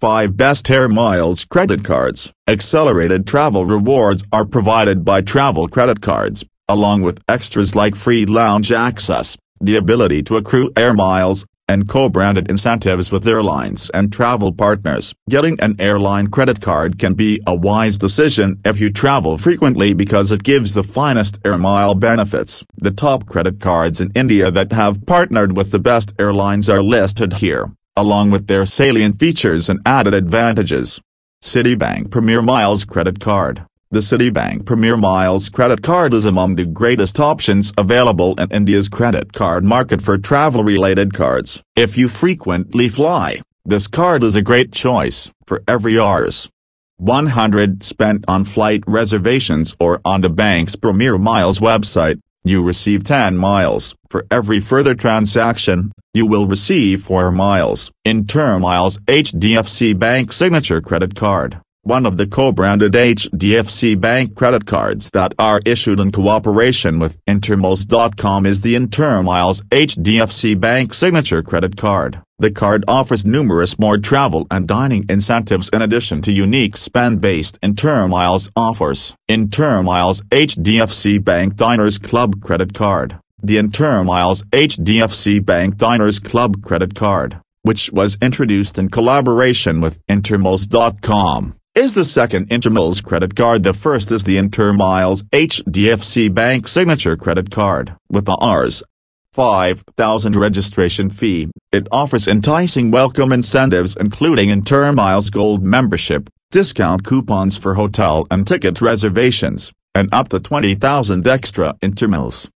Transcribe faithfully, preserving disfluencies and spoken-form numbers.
five Best Air Miles Credit Cards. Accelerated travel rewards are provided by travel credit cards, along with extras like free lounge access, the ability to accrue air miles, and co-branded incentives with airlines and travel partners. Getting an airline credit card can be a wise decision if you travel frequently because it gives the finest air mile benefits. The top credit cards in India that have partnered with the best airlines are listed here, along with their salient features and added advantages. Citibank Premier Miles Credit Card. The Citibank Premier Miles Credit Card is among the greatest options available in India's credit card market for travel-related cards. If you frequently fly, this card is a great choice. For every one hundred rupees spent on flight reservations or on the bank's Premier Miles website, you receive ten miles. For every further transaction, you will receive four miles. InterMiles H D F C Bank Signature Credit Card. One of the co-branded H D F C Bank credit cards that are issued in cooperation with Intermiles dot com is the InterMiles H D F C Bank Signature Credit Card. The card offers numerous more travel and dining incentives in addition to unique spend-based InterMiles offers. InterMiles H D F C Bank Diners Club Credit Card. The InterMiles H D F C Bank Diners Club Credit Card, which was introduced in collaboration with Intermiles dot com, is the second InterMiles credit card. The first is the InterMiles H D F C Bank Signature Credit Card. With the five thousand rupees registration fee, it offers enticing welcome incentives including InterMiles Gold membership, discount coupons for hotel and ticket reservations, and up to twenty thousand extra InterMiles.